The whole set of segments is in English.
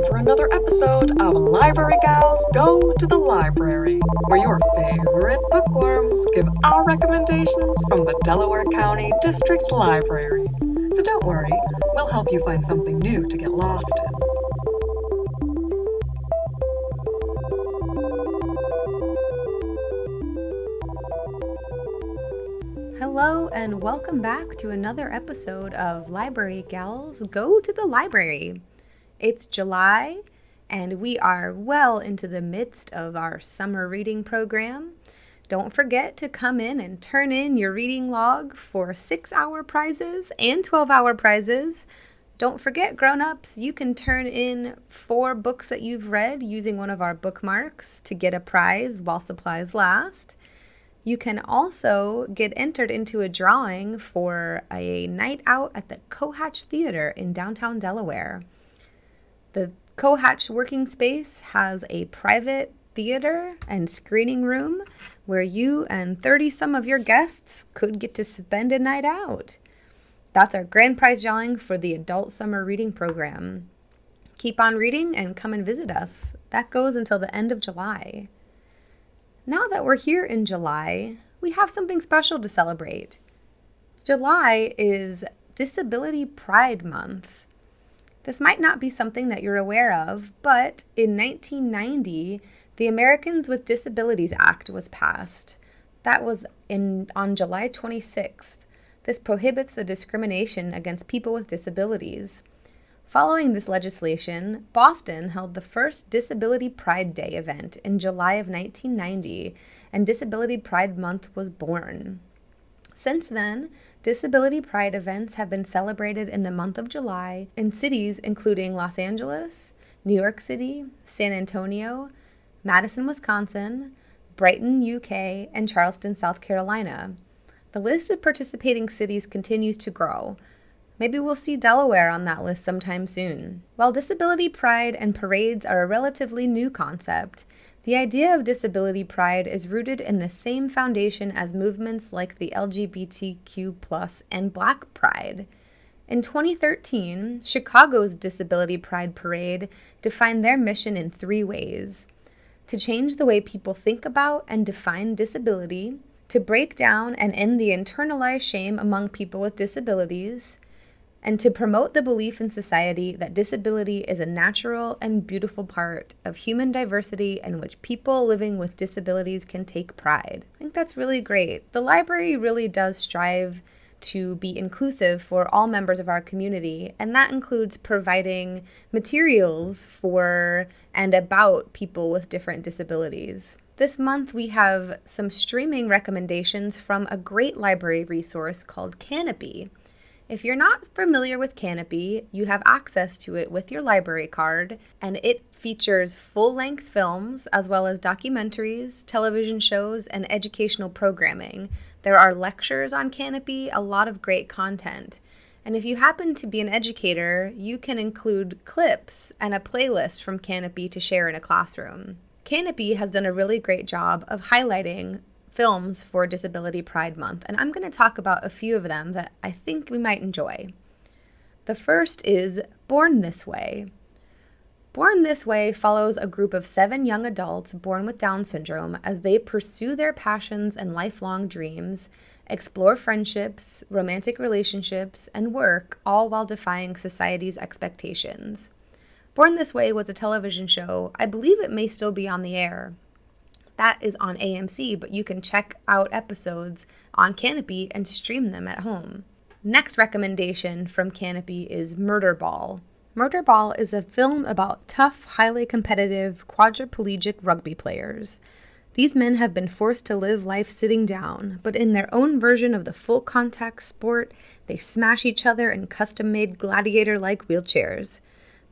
time for another episode of Library Gals Go to the Library, where your favorite bookworms give our recommendations from the Delaware County District Library. So don't worry, we'll help you find something new to get lost in. Hello and welcome back to another episode of Library Gals Go to the Library. It's July and we are well into the midst of our summer reading program. Don't forget to come in and turn in your reading log for 6-hour prizes and 12-hour prizes. Don't forget, grown-ups, you can turn in 4 books that you've read using one of our bookmarks to get a prize while supplies last. You can also get entered into a drawing for a night out at the CoHatch Theater in downtown Delaware. The CoHatch Working Space has a private theater and screening room where you and 30-some of your guests could get to spend a night out. That's our grand prize drawing for the Adult Summer Reading Program. Keep on reading and come and visit us. That goes until the end of July. Now that we're here in July, we have something special to celebrate. July is Disability Pride Month. This might not be something that you're aware of, but in 1990, the Americans with Disabilities Act was passed. That was on July 26th. This prohibits the discrimination against people with disabilities. Following this legislation, Boston held the first Disability Pride Day event in July of 1990, and Disability Pride Month was born. Since then, Disability Pride events have been celebrated in the month of July in cities including Los Angeles, New York City, San Antonio, Madison, Wisconsin, Brighton, UK, and Charleston, South Carolina. The list of participating cities continues to grow. Maybe we'll see Delaware on that list sometime soon. While disability pride and parades are a relatively new concept, the idea of disability pride is rooted in the same foundation as movements like the LGBTQ+ and Black Pride. In 2013, Chicago's Disability Pride Parade defined their mission in 3 ways: to change the way people think about and define disability, to break down and end the internalized shame among people with disabilities, and to promote the belief in society that disability is a natural and beautiful part of human diversity in which people living with disabilities can take pride. I think that's really great. The library really does strive to be inclusive for all members of our community, and that includes providing materials for and about people with different disabilities. This month we have some streaming recommendations from a great library resource called Kanopy. If you're not familiar with Kanopy, you have access to it with your library card, and it features full-length films as well as documentaries, television shows, and educational programming. There are lectures on Kanopy, a lot of great content. And if you happen to be an educator, you can include clips and a playlist from Kanopy to share in a classroom. Kanopy has done a really great job of highlighting films for Disability Pride Month, and I'm going to talk about a few of them that I think we might enjoy. The first is Born This Way. Born This Way follows a group of 7 young adults born with Down syndrome as they pursue their passions and lifelong dreams, explore friendships, romantic relationships, and work, all while defying society's expectations. Born This Way was a television show. I believe it may still be on the air. That is on AMC, but you can check out episodes on Kanopy and stream them at home. Next recommendation from Kanopy is Murderball. Murderball is a film about tough, highly competitive, quadriplegic rugby players. These men have been forced to live life sitting down, but in their own version of the full contact sport, they smash each other in custom-made gladiator-like wheelchairs.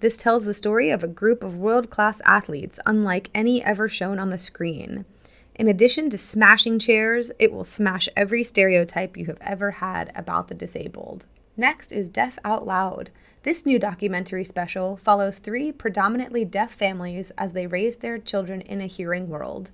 This tells the story of a group of world-class athletes unlike any ever shown on the screen. In addition to smashing chairs, it will smash every stereotype you have ever had about the disabled. Next is Deaf Out Loud. This new documentary special follows 3 predominantly deaf families as they raise their children in a hearing world.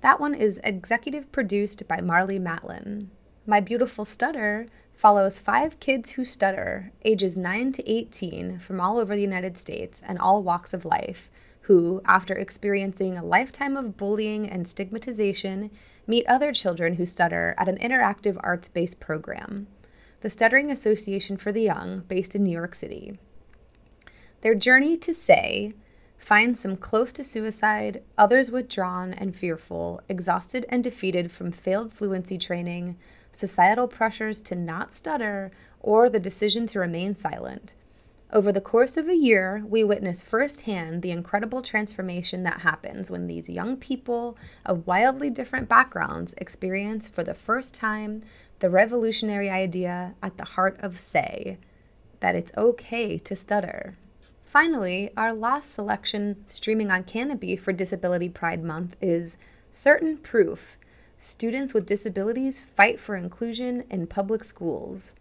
That one is executive produced by Marley Matlin. My Beautiful Stutter follows 5 kids who stutter, ages 9 to 18, from all over the United States and all walks of life, who, after experiencing a lifetime of bullying and stigmatization, meet other children who stutter at an interactive arts-based program, the Stuttering Association for the Young, based in New York City. Their journey to say finds some close to suicide, others withdrawn and fearful, exhausted and defeated from failed fluency training, societal pressures to not stutter, or the decision to remain silent. Over the course of a year, we witness firsthand the incredible transformation that happens when these young people of wildly different backgrounds experience for the first time the revolutionary idea at the heart of say, that it's okay to stutter. Finally, our last selection streaming on Kanopy for Disability Pride Month is Certain Proof, Students with Disabilities Fight for Inclusion in Public Schools.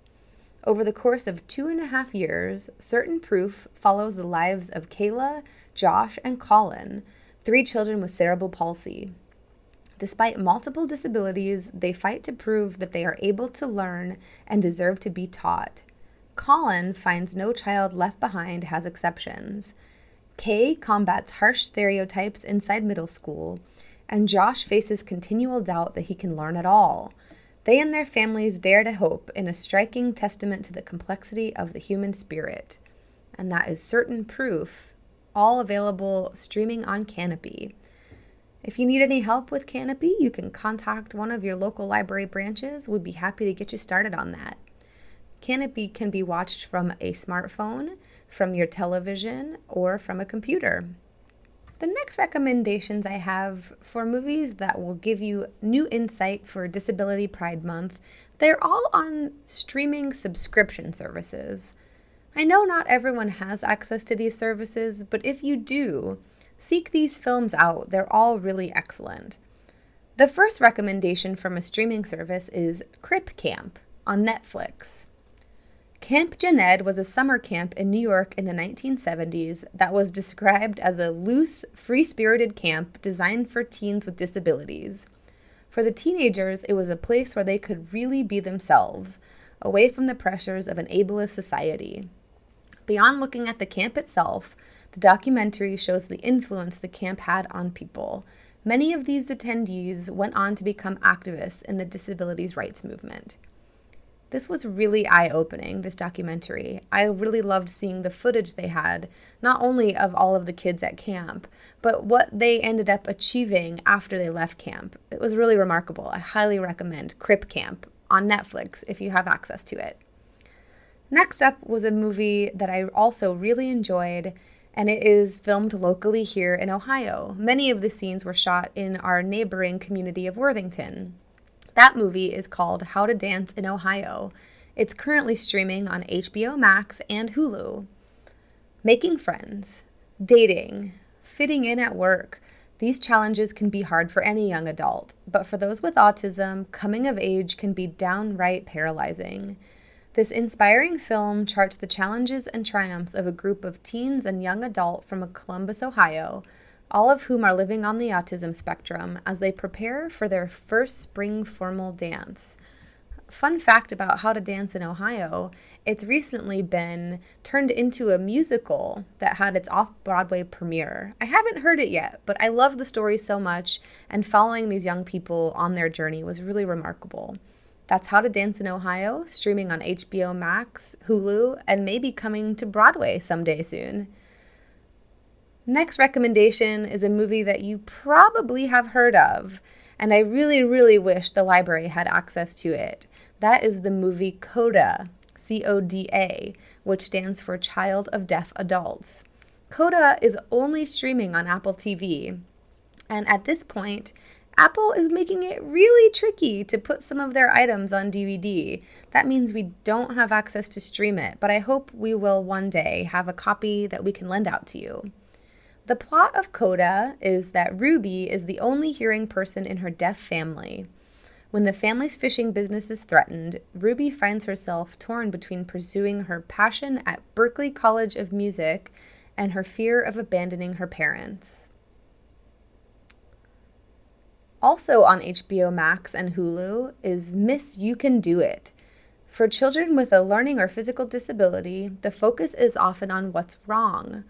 Over the course of 2.5 years, Certain Proof follows the lives of Kayla, Josh, and Colin, 3 children with cerebral palsy. Despite multiple disabilities, they fight to prove that they are able to learn and deserve to be taught. Colin finds no child left behind has exceptions. Kay combats harsh stereotypes inside middle school, and Josh faces continual doubt that he can learn at all. They and their families dare to hope in a striking testament to the complexity of the human spirit. And that is Certain Proof, all available streaming on Kanopy. If you need any help with Kanopy, you can contact one of your local library branches. We'd be happy to get you started on that. Kanopy can be watched from a smartphone, from your television, or from a computer. The next recommendations I have for movies that will give you new insight for Disability Pride Month, they're all on streaming subscription services. I know not everyone has access to these services, but if you do, seek these films out. They're all really excellent. The first recommendation from a streaming service is Crip Camp on Netflix. Camp Janed was a summer camp in New York in the 1970s that was described as a loose, free-spirited camp designed for teens with disabilities. For the teenagers, it was a place where they could really be themselves, away from the pressures of an ableist society. Beyond looking at the camp itself, the documentary shows the influence the camp had on people. Many of these attendees went on to become activists in the disabilities rights movement. This was really eye-opening, this documentary. I really loved seeing the footage they had, not only of all of the kids at camp, but what they ended up achieving after they left camp. It was really remarkable. I highly recommend Crip Camp on Netflix if you have access to it. Next up was a movie that I also really enjoyed, and it is filmed locally here in Ohio. Many of the scenes were shot in our neighboring community of Worthington. That movie is called How to Dance in Ohio. It's currently streaming on HBO Max and Hulu. Making friends, dating, fitting in at work, these challenges can be hard for any young adult, but for those with autism, coming of age can be downright paralyzing. This inspiring film charts the challenges and triumphs of a group of teens and young adults from Columbus, Ohio, all of whom are living on the autism spectrum as they prepare for their first spring formal dance. Fun fact about How to Dance in Ohio, it's recently been turned into a musical that had its off-Broadway premiere. I haven't heard it yet, but I love the story so much, and following these young people on their journey was really remarkable. That's How to Dance in Ohio, streaming on HBO Max, Hulu, and maybe coming to Broadway someday soon. Next recommendation is a movie that you probably have heard of, and I really, really wish the library had access to it. That is the movie Coda, C-O-D-A, which stands for Child of Deaf Adults. Coda is only streaming on Apple TV, and at this point, Apple is making it really tricky to put some of their items on DVD. That means we don't have access to stream it, but I hope we will one day have a copy that we can lend out to you. The plot of Coda is that Ruby is the only hearing person in her deaf family. When the family's fishing business is threatened, Ruby finds herself torn between pursuing her passion at Berklee College of Music and her fear of abandoning her parents. Also on HBO Max and Hulu is Miss You Can Do It. For children with a learning or physical disability, the focus is often on what's wrong.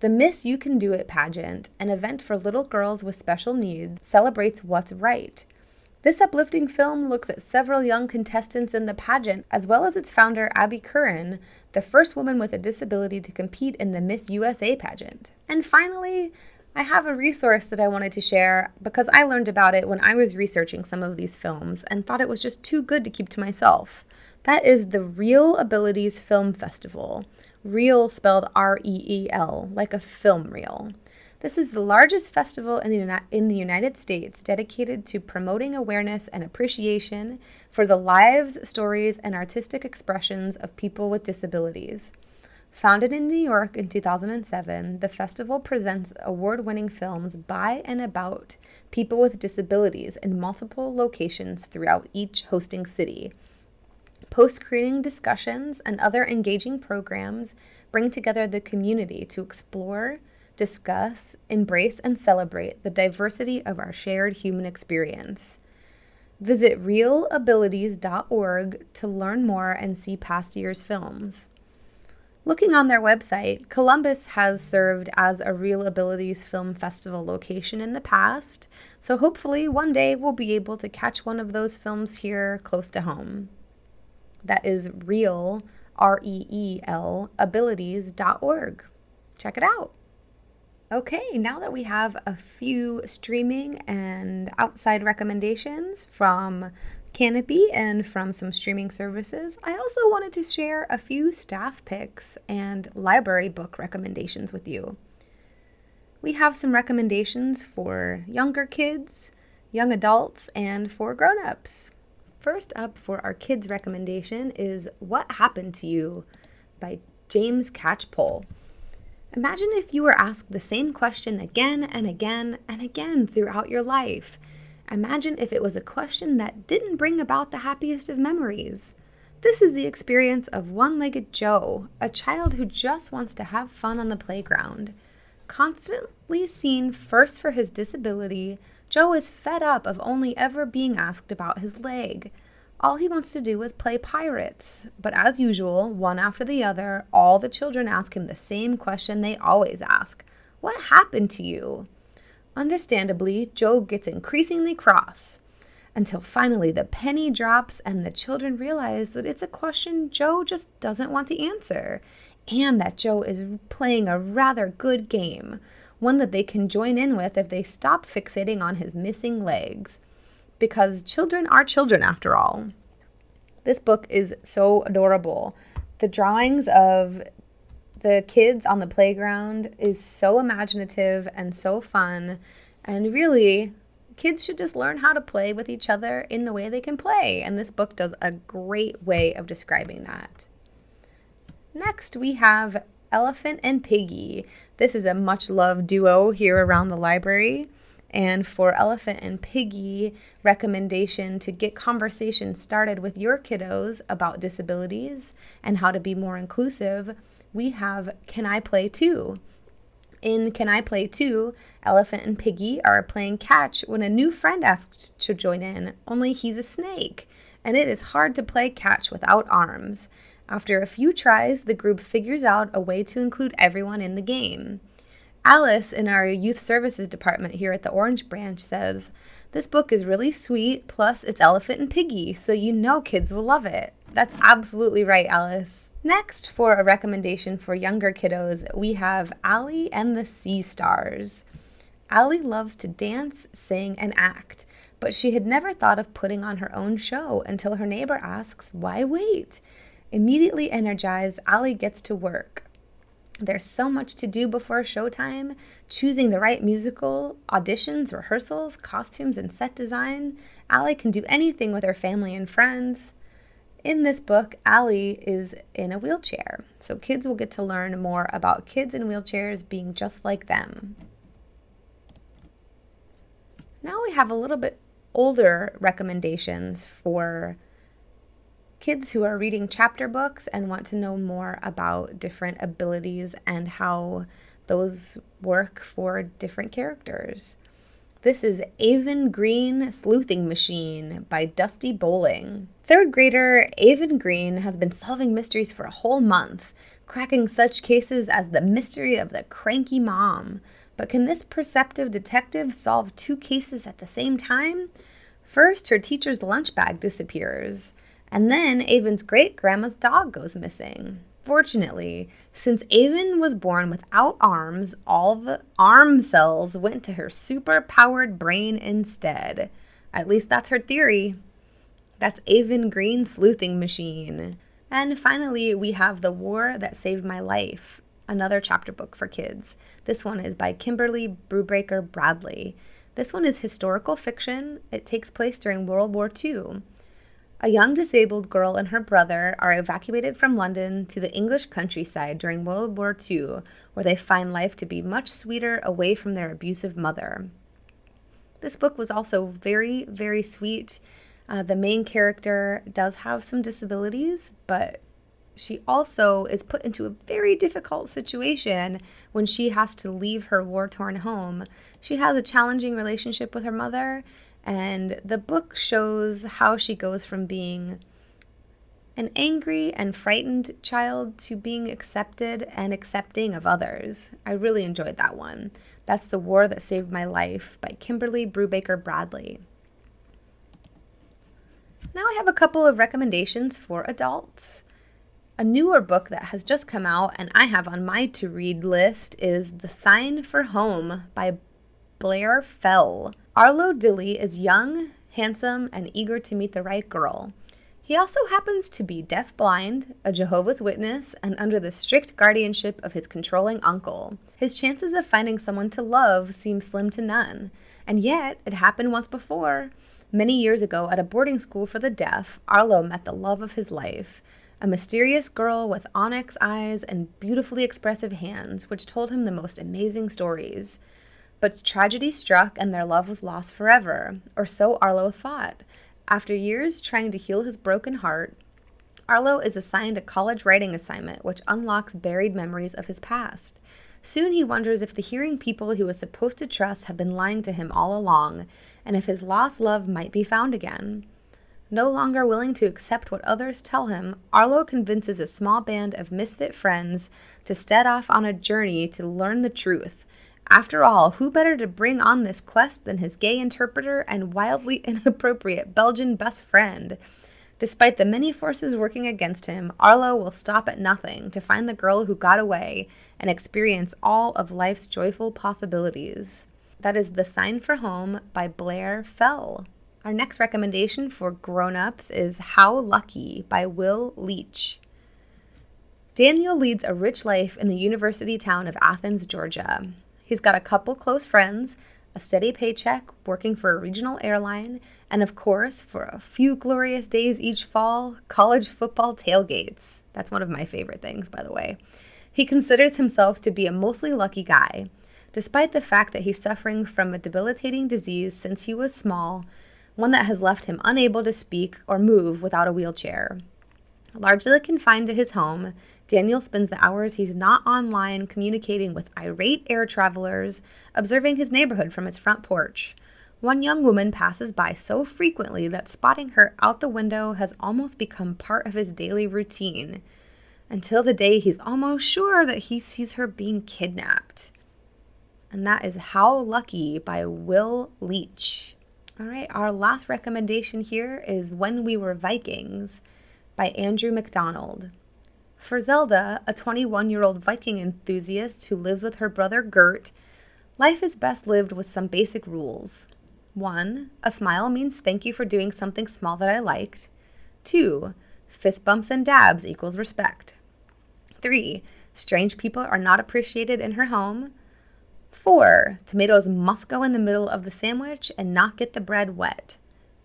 The Miss You Can Do It pageant, an event for little girls with special needs, celebrates what's right. This uplifting film looks at several young contestants in the pageant, as well as its founder, Abby Curran, the first woman with a disability to compete in the Miss USA pageant. And finally, I have a resource that I wanted to share because I learned about it when I was researching some of these films and thought it was just too good to keep to myself. That is the ReelAbilities Film Festival. Reel spelled R-E-E-L, like a film reel. This is the largest festival in the United States dedicated to promoting awareness and appreciation for the lives, stories, and artistic expressions of people with disabilities. Founded in New York in 2007, the festival presents award-winning films by and about people with disabilities in multiple locations throughout each hosting city. Post-screening discussions and other engaging programs bring together the community to explore, discuss, embrace, and celebrate the diversity of our shared human experience. Visit ReelAbilities.org to learn more and see past year's films. Looking on their website, Columbus has served as a ReelAbilities Film Festival location in the past, so hopefully one day we'll be able to catch one of those films here close to home. That is Reel, R-E-E-L, abilities.org. Check it out. Okay, now that we have a few streaming and outside recommendations from Kanopy and from some streaming services, I also wanted to share a few staff picks and library book recommendations with you. We have some recommendations for younger kids, young adults, and for grown-ups. First up for our kids' recommendation is What Happened to You by James Catchpole. Imagine if you were asked the same question again and again and again throughout your life. Imagine if it was a question that didn't bring about the happiest of memories. This is the experience of One-Legged Joe, a child who just wants to have fun on the playground. Constantly seen first for his disability, Joe is fed up of only ever being asked about his leg. All he wants to do is play pirates. But as usual, one after the other, all the children ask him the same question they always ask. What happened to you? Understandably, Joe gets increasingly cross, until finally the penny drops and the children realize that it's a question Joe just doesn't want to answer, and that Joe is playing a rather good game, one that they can join in with if they stop fixating on his missing legs, because children are children after all. This book is so adorable. The drawings of the kids on the playground is so imaginative and so fun, and really, kids should just learn how to play with each other in the way they can play, and this book does a great way of describing that. Next, we have Elephant and Piggy. This is a much-loved duo here around the library, and for Elephant and Piggy recommendation to get conversation started with your kiddos about disabilities and how to be more inclusive, we have Can I Play Too? In Can I Play Too, Elephant and Piggy are playing catch when a new friend asks to join in, only he's a snake, and it is hard to play catch without arms. After a few tries, the group figures out a way to include everyone in the game. Alice in our youth services department here at the Orange Branch says, "This book is really sweet, plus it's Elephant and Piggy, so you know kids will love it." That's absolutely right, Alice. Next, for a recommendation for younger kiddos, we have Allie and the Sea Stars. Allie loves to dance, sing, and act, but she had never thought of putting on her own show until her neighbor asks, "Why wait?" Immediately energized, Allie gets to work. There's so much to do before showtime, choosing the right musical, auditions, rehearsals, costumes, and set design. Allie can do anything with her family and friends. In this book, Allie is in a wheelchair, so kids will get to learn more about kids in wheelchairs being just like them. Now we have a little bit older recommendations for kids who are reading chapter books and want to know more about different abilities and how those work for different characters. This is Avon Green Sleuthing Machine by Dusty Bowling. Third grader Avon Green has been solving mysteries for a whole month, cracking such cases as the mystery of the cranky mom. But can this perceptive detective solve two cases at the same time? First, her teacher's lunch bag disappears, and then Avon's great-grandma's dog goes missing. Fortunately, since Avon was born without arms, all the arm cells went to her super-powered brain instead. At least that's her theory. That's Avon Green's Sleuthing Machine. And finally, we have The War That Saved My Life, another chapter book for kids. This one is by Kimberly Brubaker Bradley. This one is historical fiction. It takes place during World War II. A young disabled girl and her brother are evacuated from London to the English countryside during World War II, where they find life to be much sweeter away from their abusive mother. This book was also very, very sweet. The main character does have some disabilities, but she also is put into a very difficult situation when she has to leave her war-torn home. She has a challenging relationship with her mother, and the book shows how she goes from being an angry and frightened child to being accepted and accepting of others. I really enjoyed that one. That's The War That Saved My Life by Kimberly Brubaker Bradley. Now I have a couple of recommendations for adults. A newer book that has just come out and I have on my to-read list is The Sign for Home by Blair Fell. Arlo Dilley is young, handsome, and eager to meet the right girl. He also happens to be deafblind, a Jehovah's Witness, and under the strict guardianship of his controlling uncle. His chances of finding someone to love seem slim to none, and yet it happened once before. Many years ago at a boarding school for the deaf, Arlo met the love of his life, a mysterious girl with onyx eyes and beautifully expressive hands, which told him the most amazing stories. But tragedy struck and their love was lost forever, or so Arlo thought. After years trying to heal his broken heart, Arlo is assigned a college writing assignment which unlocks buried memories of his past. Soon he wonders if the hearing people he was supposed to trust have been lying to him all along, and if his lost love might be found again. No longer willing to accept what others tell him, Arlo convinces a small band of misfit friends to set off on a journey to learn the truth. After all, who better to bring on this quest than his gay interpreter and wildly inappropriate Belgian best friend? Despite the many forces working against him, Arlo will stop at nothing to find the girl who got away and experience all of life's joyful possibilities. That is The Sign for Home by Blair Fell. Our next recommendation for grown-ups is How Lucky by Will Leach. Daniel leads a rich life in the university town of Athens, Georgia. He's got a couple close friends, a steady paycheck, working for a regional airline, and of course, for a few glorious days each fall, college football tailgates. That's one of my favorite things, by the way. He considers himself to be a mostly lucky guy. Despite the fact that he's suffering from a debilitating disease since he was small, one that has left him unable to speak or move without a wheelchair. Largely confined to his home, Daniel spends the hours he's not online communicating with irate air travelers, observing his neighborhood from his front porch. One young woman passes by so frequently that spotting her out the window has almost become part of his daily routine, until the day he's almost sure that he sees her being kidnapped. And that is How Lucky by Will Leach. All right, our last recommendation here is When We Were Vikings by Andrew MacDonald. For Zelda, a 21-year-old Viking enthusiast who lives with her brother Gert, life is best lived with some basic rules. 1. A smile means thank you for doing something small that I liked. 2. Fist bumps and dabs equals respect. 3. Strange people are not appreciated in her home. 4. Tomatoes must go in the middle of the sandwich and not get the bread wet.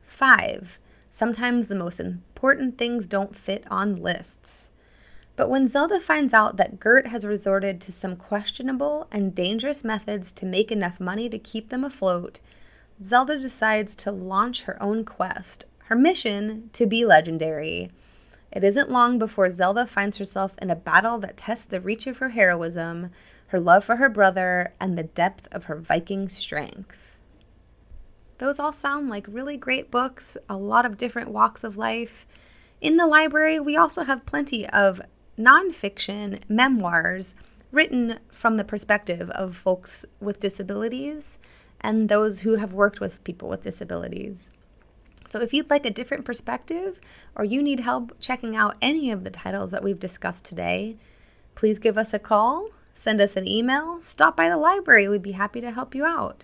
5. Sometimes the most important things don't fit on lists. But when Zelda finds out that Gert has resorted to some questionable and dangerous methods to make enough money to keep them afloat, Zelda decides to launch her own quest, her mission to be legendary. It isn't long before Zelda finds herself in a battle that tests the reach of her heroism, her love for her brother, and the depth of her Viking strength. Those all sound like really great books, a lot of different walks of life. In the library, we also have plenty of nonfiction memoirs written from the perspective of folks with disabilities and those who have worked with people with disabilities. So if you'd like a different perspective or you need help checking out any of the titles that we've discussed today, please give us a call, send us an email, stop by the library. We'd be happy to help you out.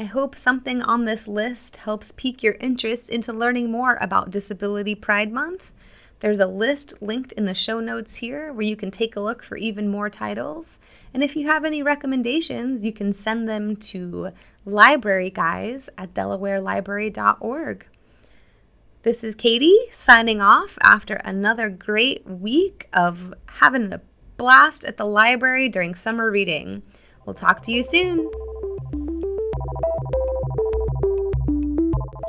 I hope something on this list helps pique your interest into learning more about Disability Pride Month. There's a list linked in the show notes here where you can take a look for even more titles. And if you have any recommendations, you can send them to libraryguys@delawarelibrary.org. This is Katie signing off after another great week of having a blast at the library during summer reading. We'll talk to you soon.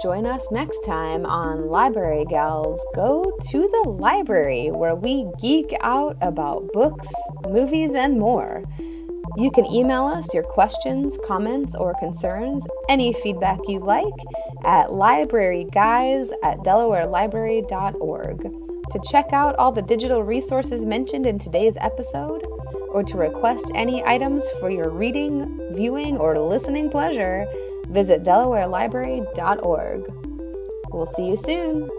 Join us next time on Library Gals Go to the Library, where we geek out about books, movies, and more. You can email us your questions, comments, or concerns, any feedback you like, at libraryguys@delawarelibrary.org. To check out all the digital resources mentioned in today's episode, or to request any items for your reading, viewing, or listening pleasure, visit DelawareLibrary.org. We'll see you soon.